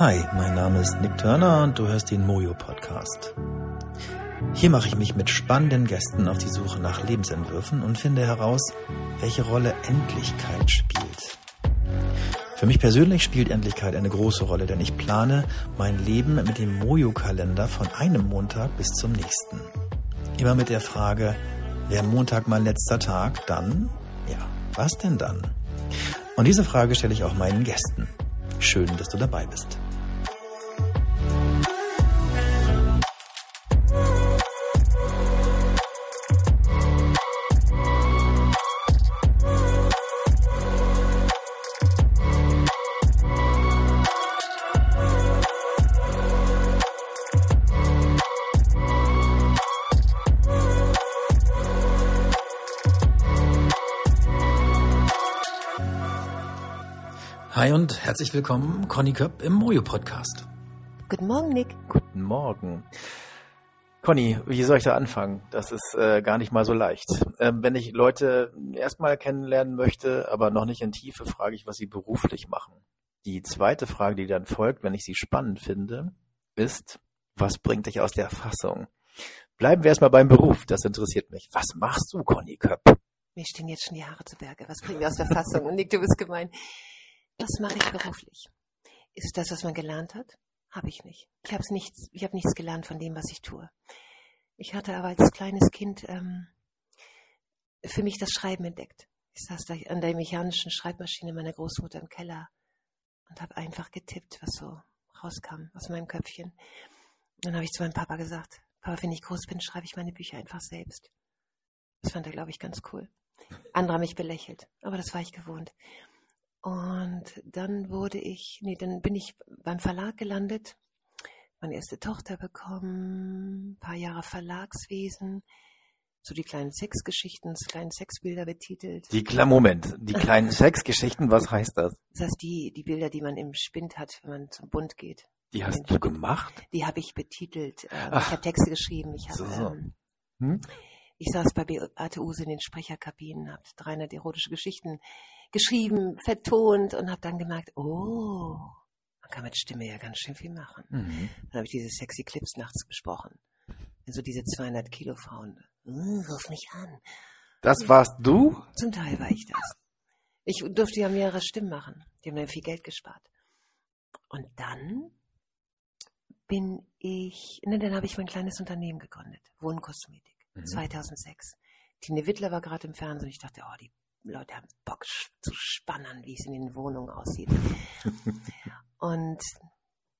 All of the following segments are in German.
Hi, mein Name ist Nick Thörner und du hörst den Mojo-Podcast. Hier mache ich mich mit spannenden Gästen auf die Suche nach Lebensentwürfen und finde heraus, welche Rolle Endlichkeit spielt. Für mich persönlich spielt Endlichkeit eine große Rolle, denn ich plane mein Leben mit dem Mojo-Kalender von einem Montag bis zum nächsten. Immer mit der Frage, wäre Montag mein letzter Tag, dann? Ja, was denn dann? Und diese Frage stelle ich auch meinen Gästen. Schön, dass du dabei bist. Hi und herzlich willkommen, Conny Köpp im Mojo-Podcast. Guten Morgen, Nick. Guten Morgen. Conny, wie soll ich da anfangen? Das ist gar nicht mal so leicht. Wenn ich Leute erstmal kennenlernen möchte, aber noch nicht in Tiefe, frage ich, was sie beruflich machen. Die zweite Frage, die dann folgt, wenn ich sie spannend finde, ist, was bringt dich aus der Fassung? Bleiben wir erstmal beim Beruf, das interessiert mich. Was machst du, Conny Köpp? Mir stehen jetzt schon die Haare zu Berge. Was bringt mich aus der Fassung? Und Nick, du bist gemein. Was mache ich beruflich? Ist es das, was man gelernt hat? Habe ich nicht. Ich habe nichts gelernt von dem, was ich tue. Ich hatte aber als kleines Kind für mich das Schreiben entdeckt. Ich saß da an der mechanischen Schreibmaschine meiner Großmutter im Keller und habe einfach getippt, was so rauskam aus meinem Köpfchen. Dann habe ich zu meinem Papa gesagt, Papa, wenn ich groß bin, schreibe ich meine Bücher einfach selbst. Das fand er, glaube ich, ganz cool. Andere haben mich belächelt, aber das war ich gewohnt. Und dann bin ich beim Verlag gelandet, meine erste Tochter bekommen, ein paar Jahre Verlagswesen, so die kleinen Sexgeschichten, kleinen Sexbilder betitelt. Die kleinen Sexgeschichten, was heißt das? Das heißt die Bilder, die man im Spind hat, wenn man zum Bund geht. Die hast du gemacht? Die habe ich betitelt, ich habe Texte geschrieben, Ich saß bei Beate Use in den Sprecherkabinen, habe 300 erotische Geschichten geschrieben, vertont und habe dann gemerkt, oh, man kann mit Stimme ja ganz schön viel machen. Mhm. Dann habe ich diese sexy Clips nachts besprochen. Also diese 200 Kilo Frauen, ruf mich an. Das warst du? Zum Teil war ich das. Ich durfte ja mehrere Stimmen machen. Die haben dann viel Geld gespart. Und dann habe ich mein kleines Unternehmen gegründet, Wohnkosmetik. 2006. Tine Wittler war gerade im Fernsehen und ich dachte, oh, die Leute haben Bock zu spannern, wie es in den Wohnungen aussieht. Und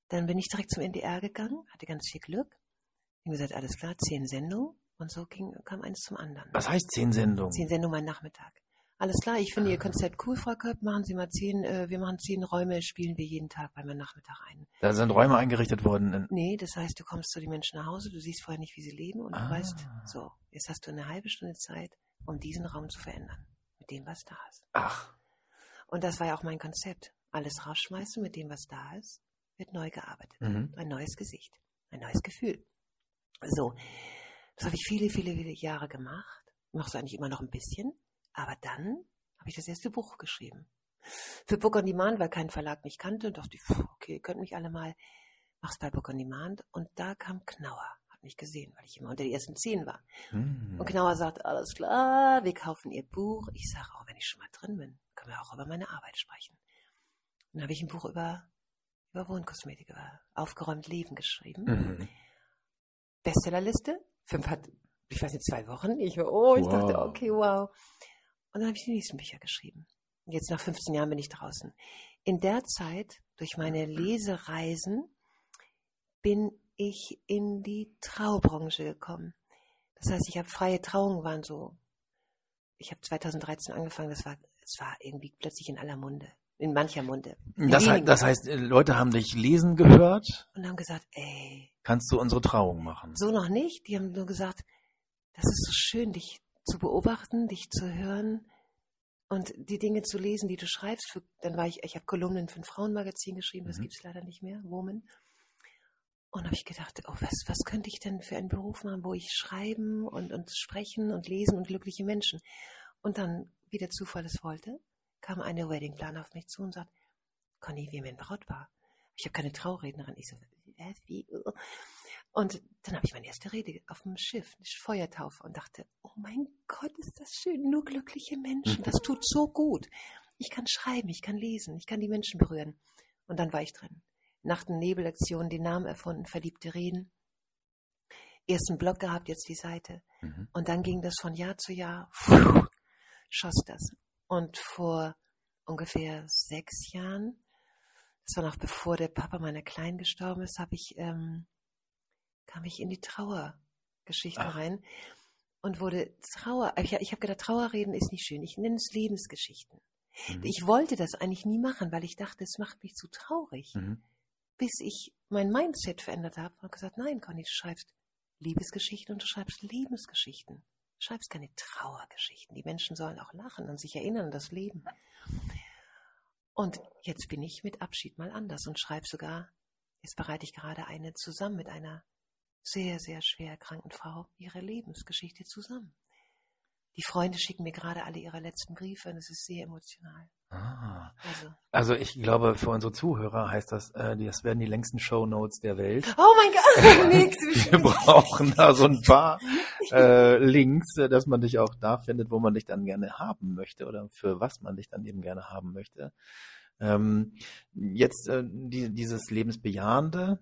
dann bin ich direkt zum NDR gegangen, hatte ganz viel Glück. Ich habe gesagt, alles klar, 10 Sendungen. Und so kam eins zum anderen. Was heißt 10 Sendungen? 10 Sendungen am Nachmittag. Alles klar, ich finde Ihr Konzept cool, Frau Köpp, machen Sie mal 10, wir machen 10 Räume, spielen wir jeden Tag beim Nachmittag ein. Da sind Räume eingerichtet worden? Nee, das heißt, du kommst zu den Menschen nach Hause, du siehst vorher nicht, wie sie leben und du weißt, so, jetzt hast du eine halbe Stunde Zeit, um diesen Raum zu verändern, mit dem, was da ist. Ach. Und das war ja auch mein Konzept. Alles rausschmeißen, mit dem, was da ist, wird neu gearbeitet. Mhm. Ein neues Gesicht, ein neues Gefühl. So, das habe ich viele, viele, viele Jahre gemacht. Ich mache es eigentlich immer noch ein bisschen. Aber dann habe ich das erste Buch geschrieben. Für Book on Demand, weil kein Verlag mich kannte. Und dachte ich, okay, könnt mich alle mal, mach's bei Book on Demand. Und da kam Knaur, hat mich gesehen, weil ich immer unter die ersten 10 war. Mhm. Und Knaur sagt, alles klar, wir kaufen Ihr Buch. Ich sage auch, wenn ich schon mal drin bin, können wir auch über meine Arbeit sprechen. Und dann habe ich ein Buch über Wohnkosmetik, über aufgeräumt Leben geschrieben. Mhm. Bestsellerliste für ein paar, ich weiß nicht, 2 Wochen. Ich dachte, okay, wow. Und dann habe ich die nächsten Bücher geschrieben. Und jetzt nach 15 Jahren bin ich draußen. In der Zeit, durch meine Lesereisen, bin ich in die Traubranche gekommen. Das heißt, ich habe freie Trauungen waren so. Ich habe 2013 angefangen, das war irgendwie plötzlich in aller Munde. In mancher Munde. Das heißt, Leute haben dich lesen gehört. Und haben gesagt, ey. Kannst du unsere Trauung machen? So noch nicht. Die haben nur gesagt, das ist so schön, dich zu beobachten, dich zu hören und die Dinge zu lesen, die du schreibst. Ich habe Kolumnen für ein Frauenmagazin geschrieben, das gibt es leider nicht mehr, Woman. Und habe ich gedacht, oh, was könnte ich denn für einen Beruf machen, wo ich schreiben und sprechen und lesen und glückliche Menschen. Und dann, wie der Zufall es wollte, kam eine Weddingplaner auf mich zu und sagt, Conny, wir haben ein Brautpaar. ich habe keine Traurednerin. Ich so, wie? Und dann habe ich meine erste Rede auf dem Schiff, eine Feuertaufe, und dachte, oh mein Gott, ist das schön, nur glückliche Menschen, das tut so gut. Ich kann schreiben, ich kann lesen, ich kann die Menschen berühren. Und dann war ich drin. Nacht- und Nebelaktion, den Namen erfunden, verliebte Reden. Ersten Blog gehabt, jetzt die Seite. Mhm. Und dann ging das von Jahr zu Jahr, schoss das. Und vor ungefähr 6 Jahren, das war noch bevor der Papa meiner Kleinen gestorben ist, kam ich in die Trauergeschichten rein und wurde ich habe gedacht, Trauerreden ist nicht schön. Ich nenne es Lebensgeschichten. Mhm. Ich wollte das eigentlich nie machen, weil ich dachte, es macht mich zu traurig. Mhm. Bis ich mein Mindset verändert habe und gesagt, nein, Conny, du schreibst Liebesgeschichten und du schreibst Lebensgeschichten. Du schreibst keine Trauergeschichten. Die Menschen sollen auch lachen und sich erinnern an das Leben. Und jetzt bin ich mit Abschied mal anders und schreibe sogar, jetzt bereite ich gerade eine zusammen mit einer sehr, sehr schwer erkrankten Frau, ihre Lebensgeschichte zusammen. Die Freunde schicken mir gerade alle ihre letzten Briefe und es ist sehr emotional. Ah. Also ich glaube, für unsere Zuhörer heißt das, das werden die längsten Shownotes der Welt. Oh mein Gott! Wir brauchen da so ein paar Links, dass man dich auch da findet, wo man dich dann gerne haben möchte oder für was man dich dann eben gerne haben möchte. Jetzt dieses lebensbejahende,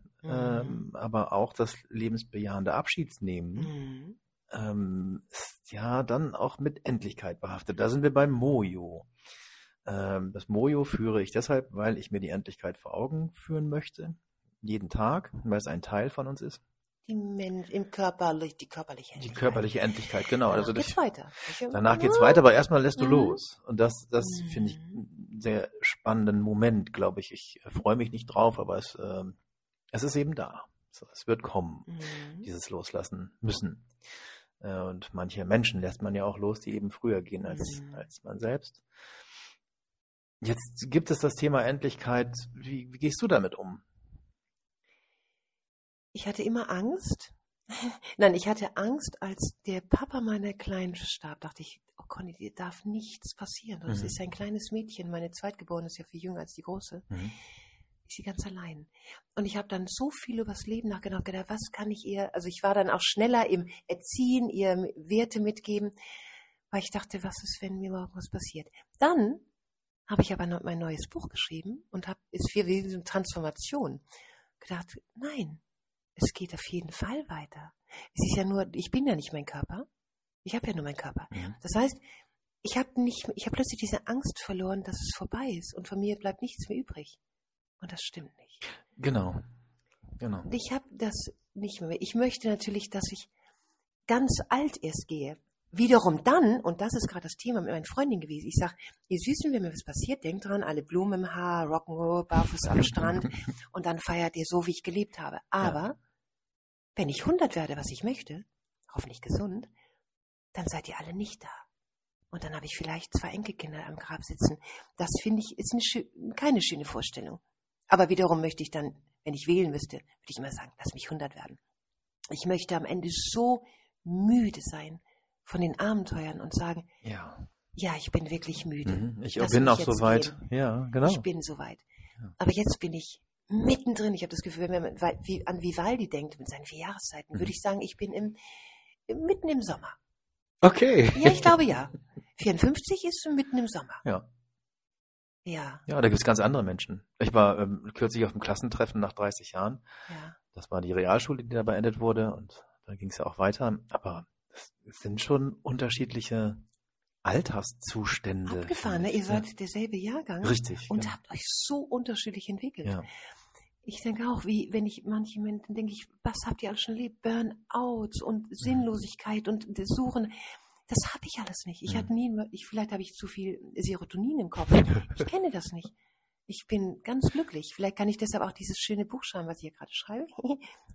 aber auch das lebensbejahende Abschiedsnehmen. Mhm. Ist ja dann auch mit Endlichkeit behaftet. Da sind wir beim Mojo. Das Mojo führe ich deshalb, weil ich mir die Endlichkeit vor Augen führen möchte. Jeden Tag, weil es ein Teil von uns ist. Die körperliche Endlichkeit. Die körperliche Endlichkeit, genau. Danach geht's weiter. Danach geht's weiter, aber erstmal lässt du los. Und das finde ich einen sehr spannenden Moment, glaube ich. Ich freue mich nicht drauf, aber es ist eben da. So, es wird kommen, dieses Loslassen müssen. Und manche Menschen lässt man ja auch los, die eben früher gehen als man selbst. Jetzt gibt es das Thema Endlichkeit. Wie gehst du damit um? Ich hatte immer Angst. Nein, ich hatte Angst, als der Papa meiner Kleinen starb. Dachte ich, oh Conny, dir darf nichts passieren. Das ist ein kleines Mädchen. Meine Zweitgeborene ist ja viel jünger als die Große. Mhm. Ist sie ganz allein. Und ich habe dann so viel über das Leben nachgedacht, gedacht, was kann ich ihr, also ich war dann auch schneller im Erziehen, ihr Werte mitgeben, weil ich dachte, was ist, wenn mir morgen was passiert? Dann habe ich aber noch mein neues Buch geschrieben und habe, ist viel wie eine Transformation, gedacht, nein, es geht auf jeden Fall weiter. Es ist ja nur, ich bin ja nicht mein Körper. Ich habe ja nur meinen Körper. Ja. Das heißt, ich habe plötzlich diese Angst verloren, dass es vorbei ist und von mir bleibt nichts mehr übrig. Und das stimmt nicht. Genau. Ich habe das nicht mehr. Ich möchte natürlich, dass ich ganz alt erst gehe. Wiederum dann, und das ist gerade das Thema mit meinen Freundinnen gewesen, ich sage, ihr Süßen, wenn mir was passiert, denkt dran, alle Blumen im Haar, Rock'n'Roll, barfuß am Strand und dann feiert ihr so, wie ich gelebt habe. Aber wenn ich 100 werde, was ich möchte, hoffentlich gesund, dann seid ihr alle nicht da. Und dann habe ich vielleicht 2 Enkelkinder am Grab sitzen. Das finde ich, ist keine schöne Vorstellung. Aber wiederum möchte ich dann, wenn ich wählen müsste, würde ich immer sagen, lass mich 100 werden. Ich möchte am Ende so müde sein von den Abenteuern und sagen, ja ich bin wirklich müde. Ich bin auch so weit. Ja, genau. Ich bin so weit. Ja. Aber jetzt bin ich mittendrin. Ich habe das Gefühl, wenn man an Vivaldi denkt mit seinen 4 Jahreszeiten, würde ich sagen, ich bin mitten im Sommer. Okay. Ja, ich glaube ja. 54 ist mitten im Sommer. Ja. Ja, da gibt es ganz andere Menschen. Ich war kürzlich auf dem Klassentreffen nach 30 Jahren. Ja. Das war die Realschule, die da beendet wurde und da ging es ja auch weiter. Aber es sind schon unterschiedliche Alterszustände. Abgefahren, ne? Ihr seid derselbe Jahrgang. Richtig. Und habt euch so unterschiedlich entwickelt. Ja. Ich denke auch, wie wenn ich manche Menschen denke, was habt ihr alles schon erlebt? Burnout und Sinnlosigkeit und Suchen. Das habe ich alles nicht. Ich habe nie, vielleicht habe ich zu viel Serotonin im Kopf. Ich kenne das nicht. Ich bin ganz glücklich. Vielleicht kann ich deshalb auch dieses schöne Buch schreiben, was ich hier gerade schreibe.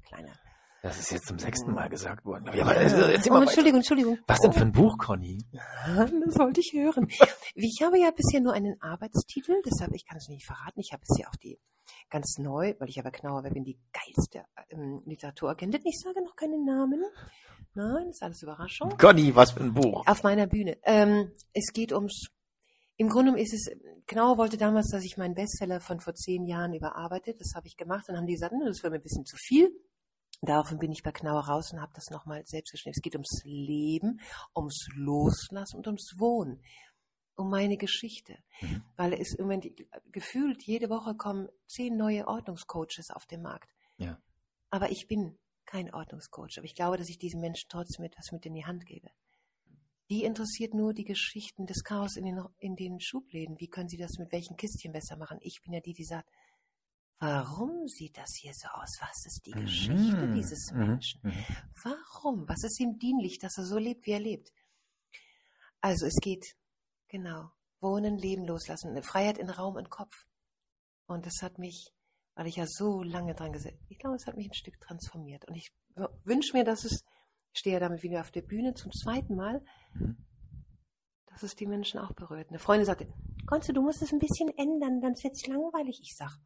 Kleiner. Das ist jetzt zum 6. Mal gesagt worden. Ja, aber jetzt immer Entschuldigung. Was denn für ein Buch, Conny? Das wollte ich hören. Ich habe ja bisher nur einen Arbeitstitel, deshalb ich kann es nicht verraten. Ich habe bisher auch die ganz neu, weil ich aber Knauer bin, die geilste Literaturagentin. Ich sage noch keinen Namen. Nein, ist alles Überraschung. Conny, was für ein Buch. Auf meiner Bühne. Es geht ums Im Grunde ist es, Knaur wollte damals, dass ich meinen Bestseller von vor 10 Jahren überarbeite. Das habe ich gemacht. Dann haben die gesagt, das wäre mir ein bisschen zu viel. Daraufhin bin ich bei Knaur raus und habe das nochmal selbst geschrieben. Es geht ums Leben, ums Loslassen und ums Wohnen. Um meine Geschichte. Weil es immer gefühlt, jede Woche kommen 10 neue Ordnungscoaches auf den Markt. Ja. Aber ich bin kein Ordnungscoach. Aber ich glaube, dass ich diesen Menschen trotzdem etwas mit in die Hand gebe. Die interessiert nur die Geschichten des Chaos in den Schubläden. Wie können sie das mit welchen Kistchen besser machen? Ich bin ja die, die sagt, warum sieht das hier so aus? Was ist die Geschichte dieses Menschen? Warum? Was ist ihm dienlich, dass er so lebt, wie er lebt? Also es geht, genau, wohnen, leben, loslassen. Eine Freiheit in Raum und Kopf. Und das hat mich, weil ich ja so lange dran gesessen habe, ich glaube, es hat mich ein Stück transformiert. Und ich wünsche mir, dass es, ich stehe ja damit wieder auf der Bühne zum 2. Mal, dass es die Menschen auch berührt. Eine Freundin sagte, Konze, du musst es ein bisschen ändern, dann wird es langweilig. Ich sag,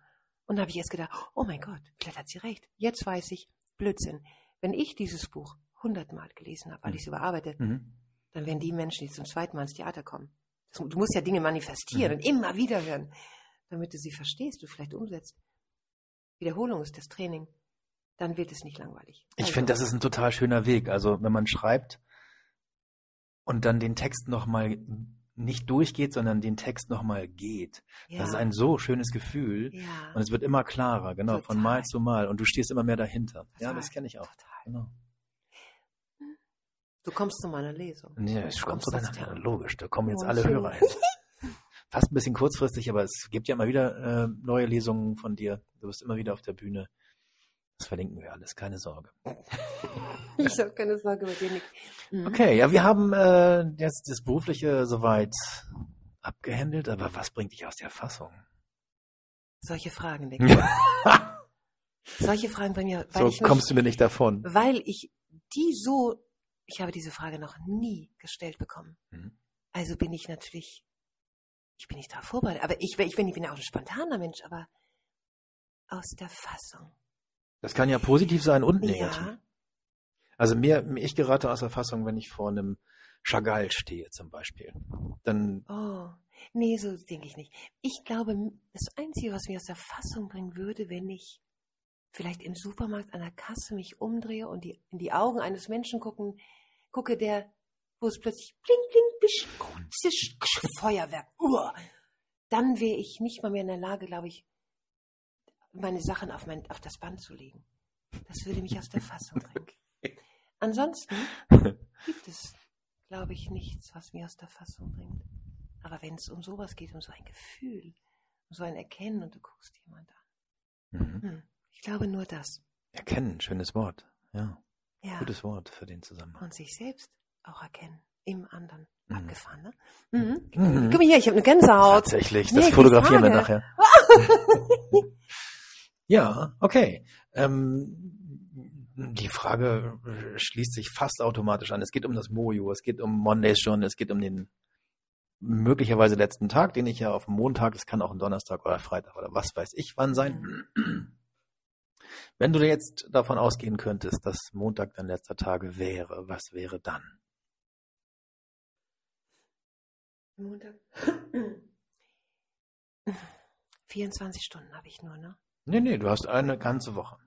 und da habe ich erst gedacht, oh mein Gott, vielleicht hat sie recht. Jetzt weiß ich, Blödsinn. Wenn ich dieses Buch 100-mal gelesen habe, weil ich es überarbeite, dann werden die Menschen, die zum 2. Mal ins Theater kommen. Du musst ja Dinge manifestieren und immer wieder hören, damit du sie verstehst, du vielleicht umsetzt. Wiederholung ist das Training. Dann wird es nicht langweilig. Ich finde, das ist ein total schöner Weg. Also wenn man schreibt und dann den Text nochmal nicht durchgeht, sondern den Text nochmal geht. Ja. Das ist ein so schönes Gefühl. Ja. Und es wird immer klarer, genau, total. Von Mal zu Mal. Und du stehst immer mehr dahinter. Total. Ja, das kenne ich auch. Total. Genau. Du kommst zu meiner Lesung. Nee, ich komme zu deiner Lesung. Logisch, da kommen jetzt alle Hörer hin. Fast ein bisschen kurzfristig, aber es gibt ja immer wieder neue Lesungen von dir. Du bist immer wieder auf der Bühne. Das verlinken wir alles, keine Sorge. Ich habe keine Sorge über dir, nicht. Okay, ja, wir haben jetzt das Berufliche soweit abgehändelt, aber was bringt dich aus der Fassung? Solche Fragen, denke ich. Solche Fragen bei mir. Weil so ich kommst du mir nicht davon. Weil ich habe diese Frage noch nie gestellt bekommen. Also bin ich natürlich, ich bin nicht darauf vorbereitet, aber ich bin ja auch ein spontaner Mensch, aber aus der Fassung. Das kann ja positiv sein und negativ. Ja. Also ich gerate aus der Fassung, wenn ich vor einem Chagall stehe zum Beispiel. Dann nee, so denke ich nicht. Ich glaube, das Einzige, was mich aus der Fassung bringen würde, wenn ich vielleicht im Supermarkt an der Kasse mich umdrehe und in die Augen eines Menschen gucke, der, wo es plötzlich bling, bling, bisch, zisch, Feuerwerk, dann wäre ich nicht mal mehr in der Lage, glaube ich, meine Sachen auf das Band zu legen. Das würde mich aus der Fassung bringen. Ansonsten gibt es, glaube ich, nichts, was mich aus der Fassung bringt. Aber wenn es um sowas geht, um so ein Gefühl, um so ein Erkennen und du guckst jemand an. Ich glaube nur das. Erkennen, schönes Wort. Ja. Gutes Wort für den Zusammenhang. Und sich selbst auch erkennen. Im anderen. Abgefahren, ne? Guck mal hier, ich habe eine Gänsehaut. Tatsächlich, das fotografieren wir nachher. Ja, okay. Die Frage schließt sich fast automatisch an. Es geht um das Mojo, es geht um Mondays schon, es geht um den möglicherweise letzten Tag, den ich ja auf Montag, das kann auch ein Donnerstag oder Freitag oder was weiß ich wann sein. Wenn du jetzt davon ausgehen könntest, dass Montag dein letzter Tag wäre, was wäre dann? Montag? 24 Stunden habe ich nur, ne? Nee, du hast eine ganze Woche.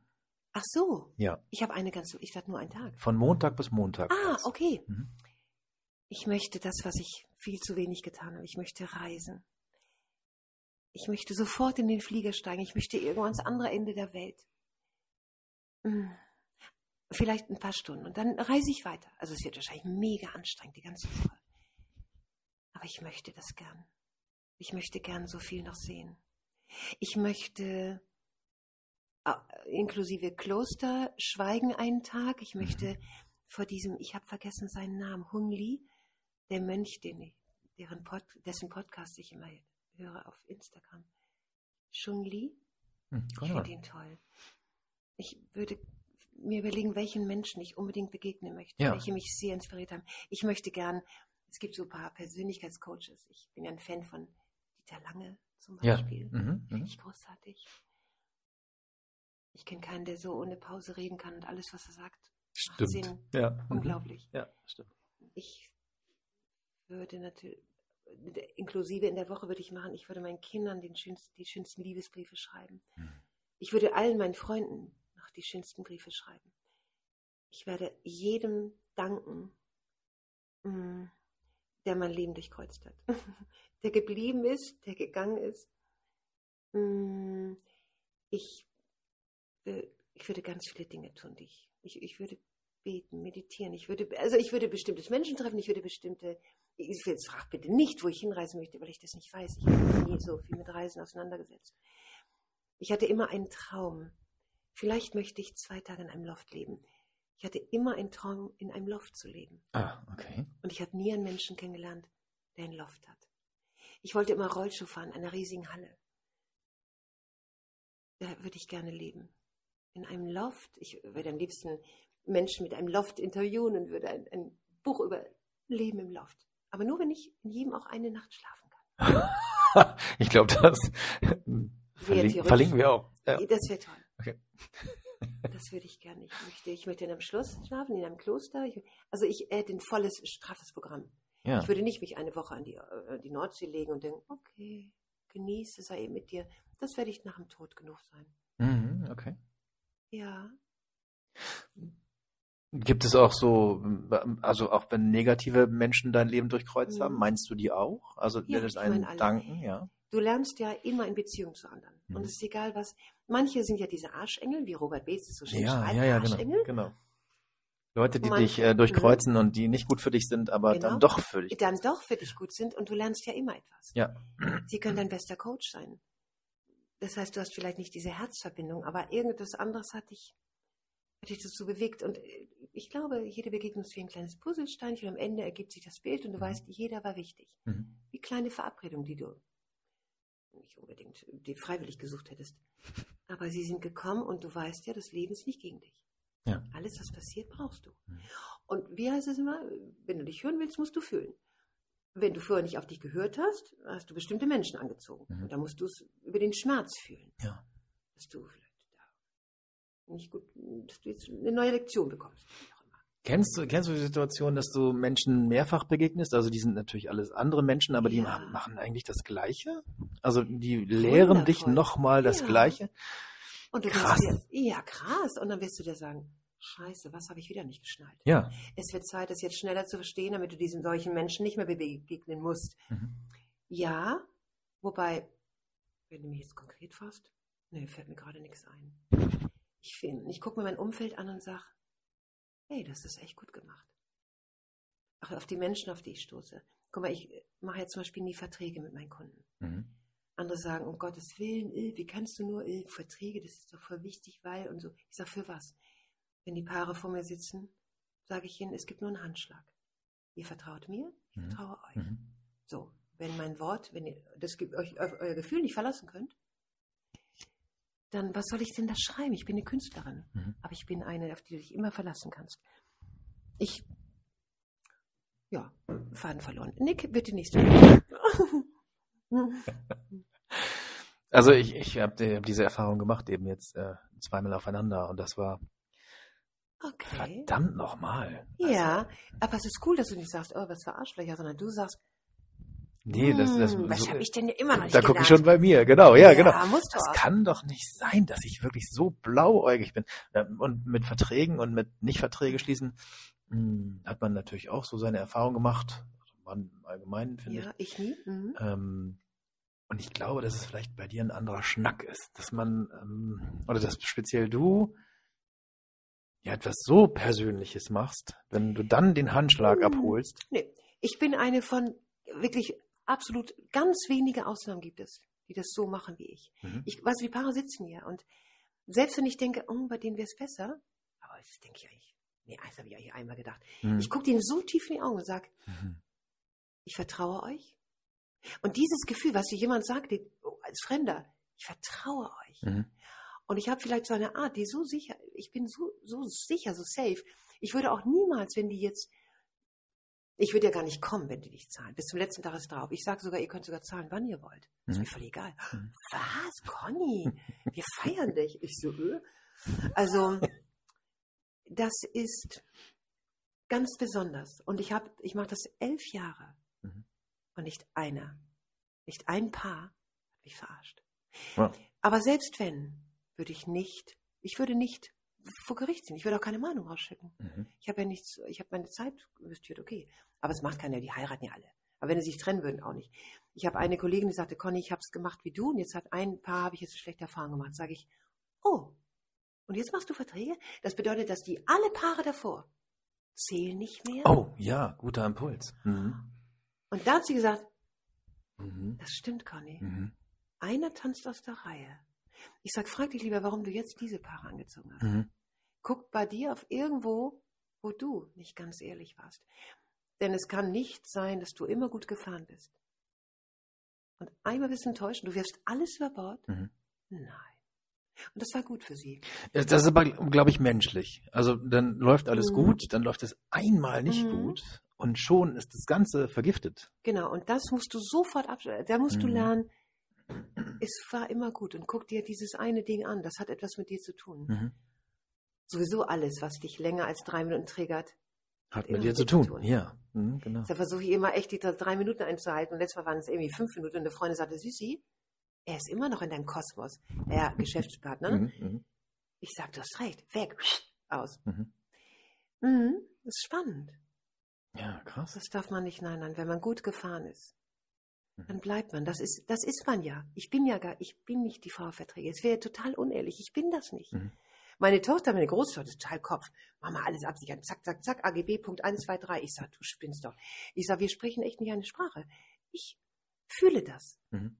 Ach so. Ja. Ich habe eine ganze Woche, ich dachte nur einen Tag. Von Montag bis Montag. Ah, okay. Ich möchte das, was ich viel zu wenig getan habe. Ich möchte reisen. Ich möchte sofort in den Flieger steigen. Ich möchte irgendwo ans andere Ende der Welt. Vielleicht ein paar Stunden. Und dann reise ich weiter. Also es wird wahrscheinlich mega anstrengend, die ganze Woche. Aber ich möchte das gern. Ich möchte gern so viel noch sehen. Ich möchte inklusive Kloster schweigen einen Tag. Ich möchte vor diesem, ich habe vergessen seinen Namen, Chung Lee, der Mönch, dessen Podcast ich immer höre auf Instagram. Chung Lee, ich finde ihn toll. Ich würde mir überlegen, welchen Menschen ich unbedingt begegnen möchte, welche mich sehr inspiriert haben. Ich möchte gern, es gibt so ein paar Persönlichkeitscoaches. Ich bin ja ein Fan von Dieter Lange zum Beispiel. Finde ich großartig. Ich kenne keinen, der so ohne Pause reden kann und alles, was er sagt, macht Sinn. Unglaublich. Ja, stimmt. Ich würde natürlich inklusive in der Woche würde ich machen, ich würde meinen Kindern die schönsten Liebesbriefe schreiben. Ich würde allen meinen Freunden noch die schönsten Briefe schreiben. Ich werde jedem danken, der mein Leben durchkreuzt hat, der geblieben ist, der gegangen ist. Ich würde ganz viele Dinge tun, die ich würde beten, meditieren, ich würde bestimmte Menschen treffen, jetzt frag bitte nicht, wo ich hinreisen möchte, weil ich das nicht weiß. Ich habe mich nie so viel mit Reisen auseinandergesetzt. Ich hatte immer einen Traum. Vielleicht möchte ich 2 Tage in einem Loft leben. Ich hatte immer einen Traum, in einem Loft zu leben. Ah, okay. Und ich habe nie einen Menschen kennengelernt, der einen Loft hat. Ich wollte immer Rollschuh fahren, in einer riesigen Halle. Da würde ich gerne leben. In einem Loft. Ich würde am liebsten Menschen mit einem Loft interviewen und würde ein Buch über Leben im Loft. Aber nur, wenn ich in jedem auch eine Nacht schlafen kann. Ich glaube, das verlinken wir auch. Ja. Das wäre toll. Okay. Das würde ich gerne. Ich möchte in einem Schloss schlafen, in einem Kloster. Ich hätte ein volles, straffes Programm. Ja. Ich würde nicht mich eine Woche an die Nordsee legen und denken, okay, genieße, sei eben mit dir. Das werde ich nach dem Tod genug sein. Mhm, okay. Ja. Gibt es auch so, also auch wenn negative Menschen dein Leben durchkreuzt haben, meinst du die auch? Also ja, ich meine alle. Danken, ja. Du lernst ja immer in Beziehung zu anderen. Und es ist egal was, manche sind ja diese Arschengel, wie Robert Bates es so schön schreibt, Arschengel. Genau. Leute, die dich durchkreuzen und die nicht gut für dich sind, aber dann doch für dich gut sind und du lernst ja immer etwas. Ja. Sie können dein bester Coach sein. Das heißt, du hast vielleicht nicht diese Herzverbindung, aber irgendetwas anderes hat dich dazu bewegt. Und ich glaube, jede Begegnung ist wie ein kleines Puzzlesteinchen. Am Ende ergibt sich das Bild und du weißt, jeder war wichtig. Wie kleine Verabredungen, die du nicht unbedingt freiwillig gesucht hättest. Aber sie sind gekommen und du weißt ja, das Leben ist nicht gegen dich. Ja. Alles, was passiert, brauchst du. Und wie heißt es immer? Wenn du dich hören willst, musst du fühlen. Wenn du vorher nicht auf dich gehört hast, hast du bestimmte Menschen angezogen. Und da musst du es über den Schmerz fühlen. Ja. Dass du vielleicht nicht gut, dass du jetzt eine neue Lektion bekommst. Kennst du die Situation, dass du Menschen mehrfach begegnest? Also die sind natürlich alles andere Menschen, aber die machen eigentlich das Gleiche? Also die lehren dich nochmal das Gleiche? Und krass. Und dann wirst du dir sagen, Scheiße, was habe ich wieder nicht geschnallt? Ja. Es wird Zeit, das jetzt schneller zu verstehen, damit du diesen solchen Menschen nicht mehr begegnen musst. Ja, wobei, wenn du mich jetzt konkret fasst, fällt mir gerade nichts ein. Ich gucke mir mein Umfeld an und sage, hey, das ist echt gut gemacht. Ach, auf die Menschen, auf die ich stoße. Guck mal, ich mache jetzt zum Beispiel nie Verträge mit meinen Kunden. Andere sagen, um Gottes Willen, wie kannst du nur, Verträge, das ist doch voll wichtig, weil und so. Ich sage, für was? Wenn die Paare vor mir sitzen, sage ich ihnen, es gibt nur einen Handschlag. Ihr vertraut mir, ich vertraue euch. So, wenn mein Wort, wenn ihr euer Gefühl nicht verlassen könnt, dann was soll ich denn da schreiben? Ich bin eine Künstlerin, aber ich bin eine, auf die du dich immer verlassen kannst. Faden verloren. Nick, bitte nicht. Also ich habe diese Erfahrung gemacht, eben jetzt zweimal aufeinander und das war verdammt nochmal. Ja, aber es ist cool, dass du nicht sagst, oh, was für Arschlöcher, sondern du sagst, nee, das was habe ich denn immer noch nicht gedacht? Da gucke ich schon bei mir, genau, ja, genau. Das kann doch nicht sein, dass ich wirklich so blauäugig bin. Und mit Verträgen und mit Nicht-Verträge schließen hat man natürlich auch so seine Erfahrung gemacht. Man im Allgemeinen, finde ich. Ja, ich nie. Und ich glaube, dass es vielleicht bei dir ein anderer Schnack ist, dass man, oder dass speziell du ja etwas so Persönliches machst, wenn du dann den Handschlag abholst. Nee, ich bin eine von wirklich absolut ganz wenige Ausnahmen gibt es, die das so machen wie ich. Die Paare sitzen hier und selbst wenn ich denke, bei denen wäre es besser, aber das denke ich eigentlich, das habe ich eigentlich einmal gedacht. Ich gucke denen so tief in die Augen und sage, ich vertraue euch. Und dieses Gefühl, was dir jemand sagt, als Fremder, ich vertraue euch. Und ich habe vielleicht so eine Art, die so sicher, ich bin so sicher, so safe. Ich würde auch niemals, ich würde ja gar nicht kommen, wenn die nicht zahlen. Bis zum letzten Tag ist drauf. Ich sage sogar, ihr könnt sogar zahlen, wann ihr wollt. Ist mir voll egal. Was, Conny? Wir feiern dich. Ich so, Also, das ist ganz besonders. Und ich mache das 11 Jahre. Und nicht einer, nicht ein Paar hat mich verarscht. Ja. Aber selbst wenn, ich würde nicht vor Gericht ziehen. Ich würde auch keine Mahnung rausschicken. Mhm. Ich habe meine Zeit investiert, okay. Aber es macht keiner, die heiraten ja alle. Aber wenn sie sich trennen würden, auch nicht. Ich habe eine Kollegin, die sagte, Conny, ich habe es gemacht wie du und jetzt hat ein Paar, habe ich jetzt eine schlechte Erfahrung gemacht. Sage ich, oh, und jetzt machst du Verträge? Das bedeutet, dass die alle Paare davor zählen nicht mehr. Oh, ja, guter Impuls. Mhm. Und da hat sie gesagt, das stimmt, Conny. Mhm. Einer tanzt aus der Reihe. Ich sage, frag dich lieber, warum du jetzt diese Paare angezogen hast. Mhm. Guck bei dir auf irgendwo, wo du nicht ganz ehrlich warst. Denn es kann nicht sein, dass du immer gut gefahren bist. Und einmal bist du enttäuscht und du wirfst alles über Bord. Mhm. Nein. Und das war gut für sie. Das ist aber, glaube ich, menschlich. Also dann läuft alles gut, dann läuft es einmal nicht gut und schon ist das Ganze vergiftet. Genau, und das musst du sofort abschalten. Da musst du lernen, es war immer gut und guck dir dieses eine Ding an, das hat etwas mit dir zu tun. Mhm. Sowieso alles, was dich länger als 3 Minuten triggert, hat mit dir zu tun. Ja, genau. Da versuche ich immer echt, die 3 Minuten einzuhalten und letztes Mal waren es irgendwie 5 Minuten und eine Freundin sagte, Süßi, er ist immer noch in deinem Kosmos, er Geschäftspartner. Mhm. Ich sage, du hast recht, weg, aus. Mhm. Mhm, das ist spannend. Ja, krass. Das darf man nicht, nein, wenn man gut gefahren ist. Dann bleibt man. Das ist man ja. Ich bin nicht die Frau auf Verträge. Es wäre total unehrlich. Ich bin das nicht. Mhm. Meine große Tochter ist total Kopf. Mama, alles absichern. Zack, zack, zack. AGB, Punkt 1, 2, 3. Ich sag, du spinnst doch. Ich sag, wir sprechen echt nicht eine Sprache. Ich fühle das. Mhm.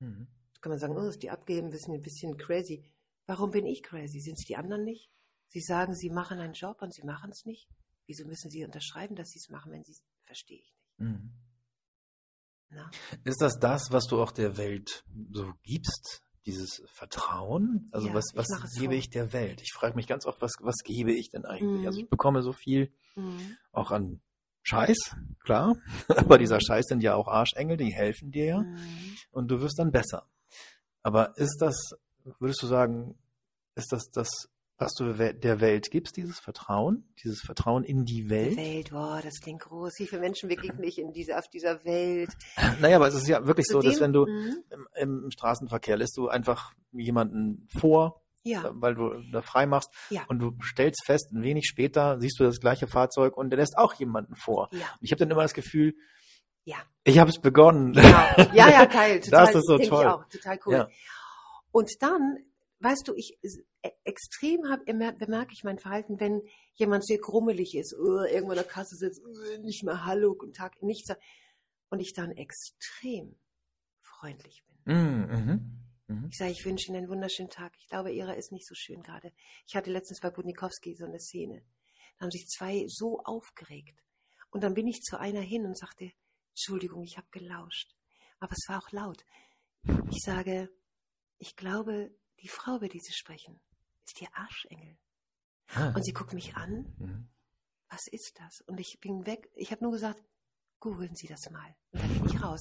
Mhm. Da kann man sagen, oh, ist die abgeben, wir sind ein bisschen crazy. Warum bin ich crazy? Sind es die anderen nicht? Sie sagen, sie machen einen Job und sie machen es nicht. Wieso müssen sie unterschreiben, dass sie es machen, wenn sie es, verstehe ich nicht. Mhm. Na? Ist das, was du auch der Welt so gibst, dieses Vertrauen? Also ja, was gebe ich der Welt? Ich frage mich ganz oft, was gebe ich denn eigentlich? Mhm. Also ich bekomme so viel auch an Scheiß, klar, aber dieser Scheiß sind ja auch Arschengel, die helfen dir ja und du wirst dann besser. Aber ist das, würdest du sagen, ist das, was du der Welt gibst, dieses Vertrauen in die Welt. Die Welt, boah, das klingt groß. Wie viele Menschen begegne ich auf dieser Welt? Naja, aber es ist ja wirklich so, dass wenn du im Straßenverkehr lässt du einfach jemanden vor, weil du da frei machst und du stellst fest, ein wenig später siehst du das gleiche Fahrzeug und der lässt auch jemanden vor. Ja. Und ich habe dann immer das Gefühl, ich habe es begonnen. Genau. Ja, geil. Total, das ist so toll. Ich auch, total cool. Ja. Und dann, weißt du, extrem bemerke ich mein Verhalten, wenn jemand sehr grummelig ist, irgendwo in der Kasse sitzt, nicht mehr Hallo, guten Tag, nichts. Und ich dann extrem freundlich bin. Ich sage, ich wünsche Ihnen einen wunderschönen Tag. Ich glaube, Ihrer ist nicht so schön gerade. Ich hatte letztens bei Budnikowski so eine Szene. Da haben sich 2 so aufgeregt. Und dann bin ich zu einer hin und sagte, Entschuldigung, ich habe gelauscht. Aber es war auch laut. Ich sage, ich glaube, die Frau, über die Sie sprechen, ist Ihr Arschengel. Ah. Und sie guckt mich an. Mhm. Was ist das? Und ich bin weg. Ich habe nur gesagt, googeln Sie das mal. Und dann bin ich raus.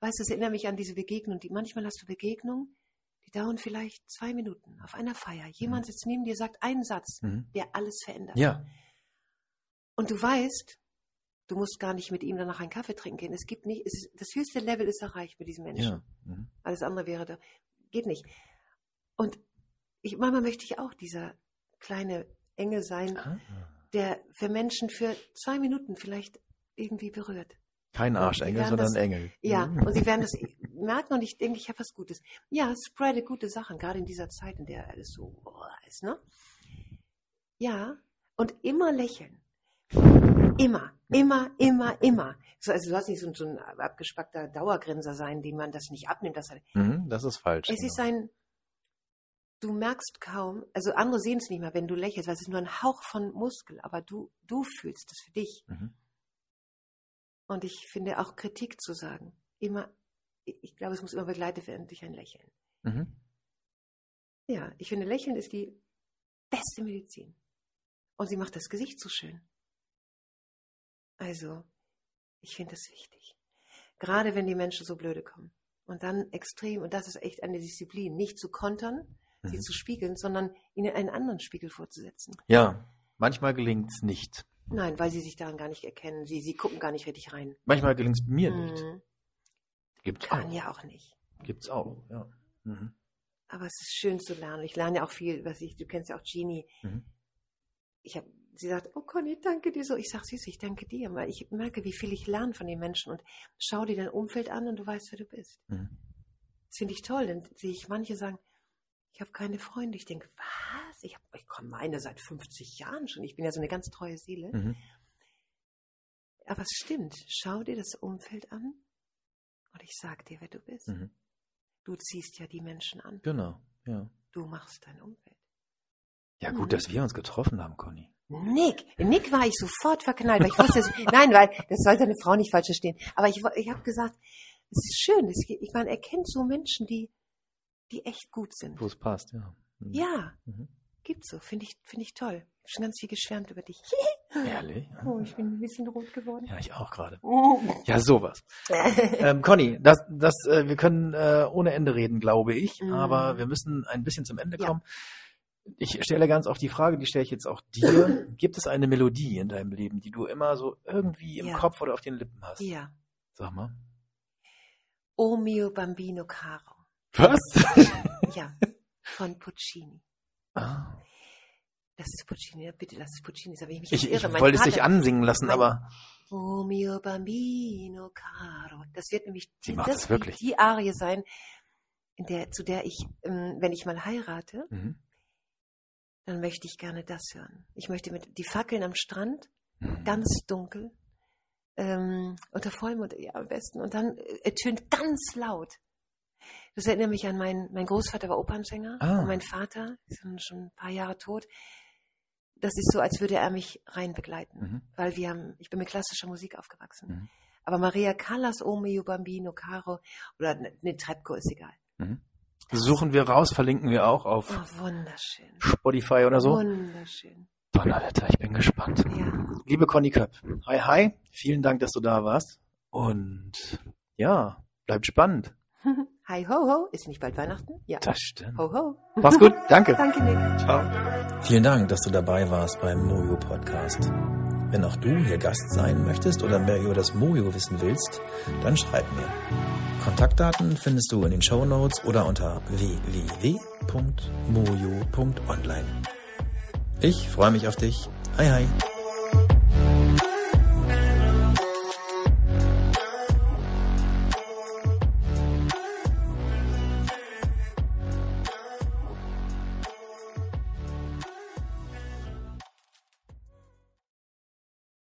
Weißt du, es erinnert mich an diese Begegnung. Manchmal hast du Begegnungen, die dauern vielleicht 2 Minuten auf einer Feier. Jemand sitzt neben dir, sagt einen Satz, der alles verändert. Ja. Und du weißt, du musst gar nicht mit ihm danach einen Kaffee trinken gehen. Es gibt nicht, das höchste Level ist erreicht mit diesem Menschen. Ja. Mhm. Alles andere wäre da. Geht nicht. Und manchmal möchte ich auch dieser kleine Engel sein, der für Menschen für 2 Minuten vielleicht irgendwie berührt. Kein Arschengel, sondern Engel. Ja, und sie werden das merken und ich denke, ich habe was Gutes. Ja, spreade gute Sachen, gerade in dieser Zeit, in der alles so ist, ne? Ja, und immer lächeln. Immer. Also du sollst nicht so ein abgespackter Dauergrinser sein, dem man das nicht abnimmt. Das ist falsch. Es ist ein... Du merkst kaum, also andere sehen es nicht mehr, wenn du lächelst, weil es ist nur ein Hauch von Muskel, aber du fühlst das für dich. Mhm. Und ich finde auch Kritik zu sagen, immer, ich glaube, es muss immer begleitet werden durch ein Lächeln. Mhm. Ja, ich finde, Lächeln ist die beste Medizin. Und sie macht das Gesicht so schön. Also, ich finde das wichtig. Gerade wenn die Menschen so blöde kommen. Und dann extrem, und das ist echt eine Disziplin, nicht zu kontern, sie zu spiegeln, sondern ihnen einen anderen Spiegel vorzusetzen. Ja, manchmal gelingt es nicht. Nein, weil sie sich daran gar nicht erkennen. Sie gucken gar nicht richtig rein. Manchmal gelingt es mir nicht. Gibt's auch, ja. Mhm. Aber es ist schön zu lernen. Ich lerne ja auch viel, du kennst ja auch Genie. Mhm. Sie sagt, oh Conny, danke dir so. Ich sage, Süße, ich danke dir, weil ich merke, wie viel ich lerne von den Menschen und schau dir dein Umfeld an und du weißt, wer du bist. Mhm. Das finde ich toll, denn sehe ich manche sagen, ich habe keine Freunde. Ich denke, was? Ich komme meine seit 50 Jahren schon. Ich bin ja so eine ganz treue Seele. Mhm. Aber es stimmt, schau dir das Umfeld an und ich sage dir, wer du bist. Mhm. Du ziehst ja die Menschen an. Genau, ja. Du machst dein Umfeld. Ja, gut, dass wir uns getroffen haben, Conny. In Nick war ich sofort verknallt, weil ich wusste, weil das sollte eine Frau nicht falsch verstehen. Aber ich habe gesagt, es ist schön, man erkennt so Menschen, die echt gut sind. Wo es passt, ja. Mhm. Ja, gibt's so, finde ich toll. Ich habe schon ganz viel geschwärmt über dich. Ehrlich? Oh, ich bin ein bisschen rot geworden. Ja, ich auch gerade. Ja, sowas. Conny, wir können ohne Ende reden, glaube ich, aber wir müssen ein bisschen zum Ende kommen. Ich stelle ganz oft die Frage, die stelle ich jetzt auch dir. Gibt es eine Melodie in deinem Leben, die du immer so irgendwie im Kopf oder auf den Lippen hast? Ja. Sag mal. O mio bambino caro. Was? Ja, von Puccini. Ah. Das ist Puccini, bitte lass es Puccini sein. Ich wollte es dich ansingen lassen, aber... O mio bambino caro. Das wird nämlich die Arie sein, zu der ich, wenn ich mal heirate... Mhm. Dann möchte ich gerne das hören. Ich möchte mit die Fackeln am Strand, ganz dunkel, unter Vollmond am besten. Und dann ertönt ganz laut. Das erinnert mich an mein Großvater war Opernsänger. Ah. Und mein Vater ist schon ein paar Jahre tot. Das ist so, als würde er mich rein begleiten. Mhm. Weil ich bin mit klassischer Musik aufgewachsen. Mhm. Aber Maria Callas, O mio bambino caro, oder ne Trepko, ist egal. Mhm. Suchen wir raus, verlinken wir auch auf Spotify oder so. Wunderschön. Donnerwetter, ich bin gespannt. Ja. Liebe Conny Köpp, hi, vielen Dank, dass du da warst. Und ja, bleibt spannend. Hi, ho, ho. Ist nicht bald Weihnachten? Ja. Das stimmt. Ho, ho. Mach's gut, danke. Danke, Nick. Ciao. Vielen Dank, dass du dabei warst beim Mojo-Podcast. Wenn auch du hier Gast sein möchtest oder mehr über das Mojo wissen willst, dann schreib mir. Kontaktdaten findest du in den Shownotes oder unter www.mojou.online. Ich freue mich auf dich. Hi.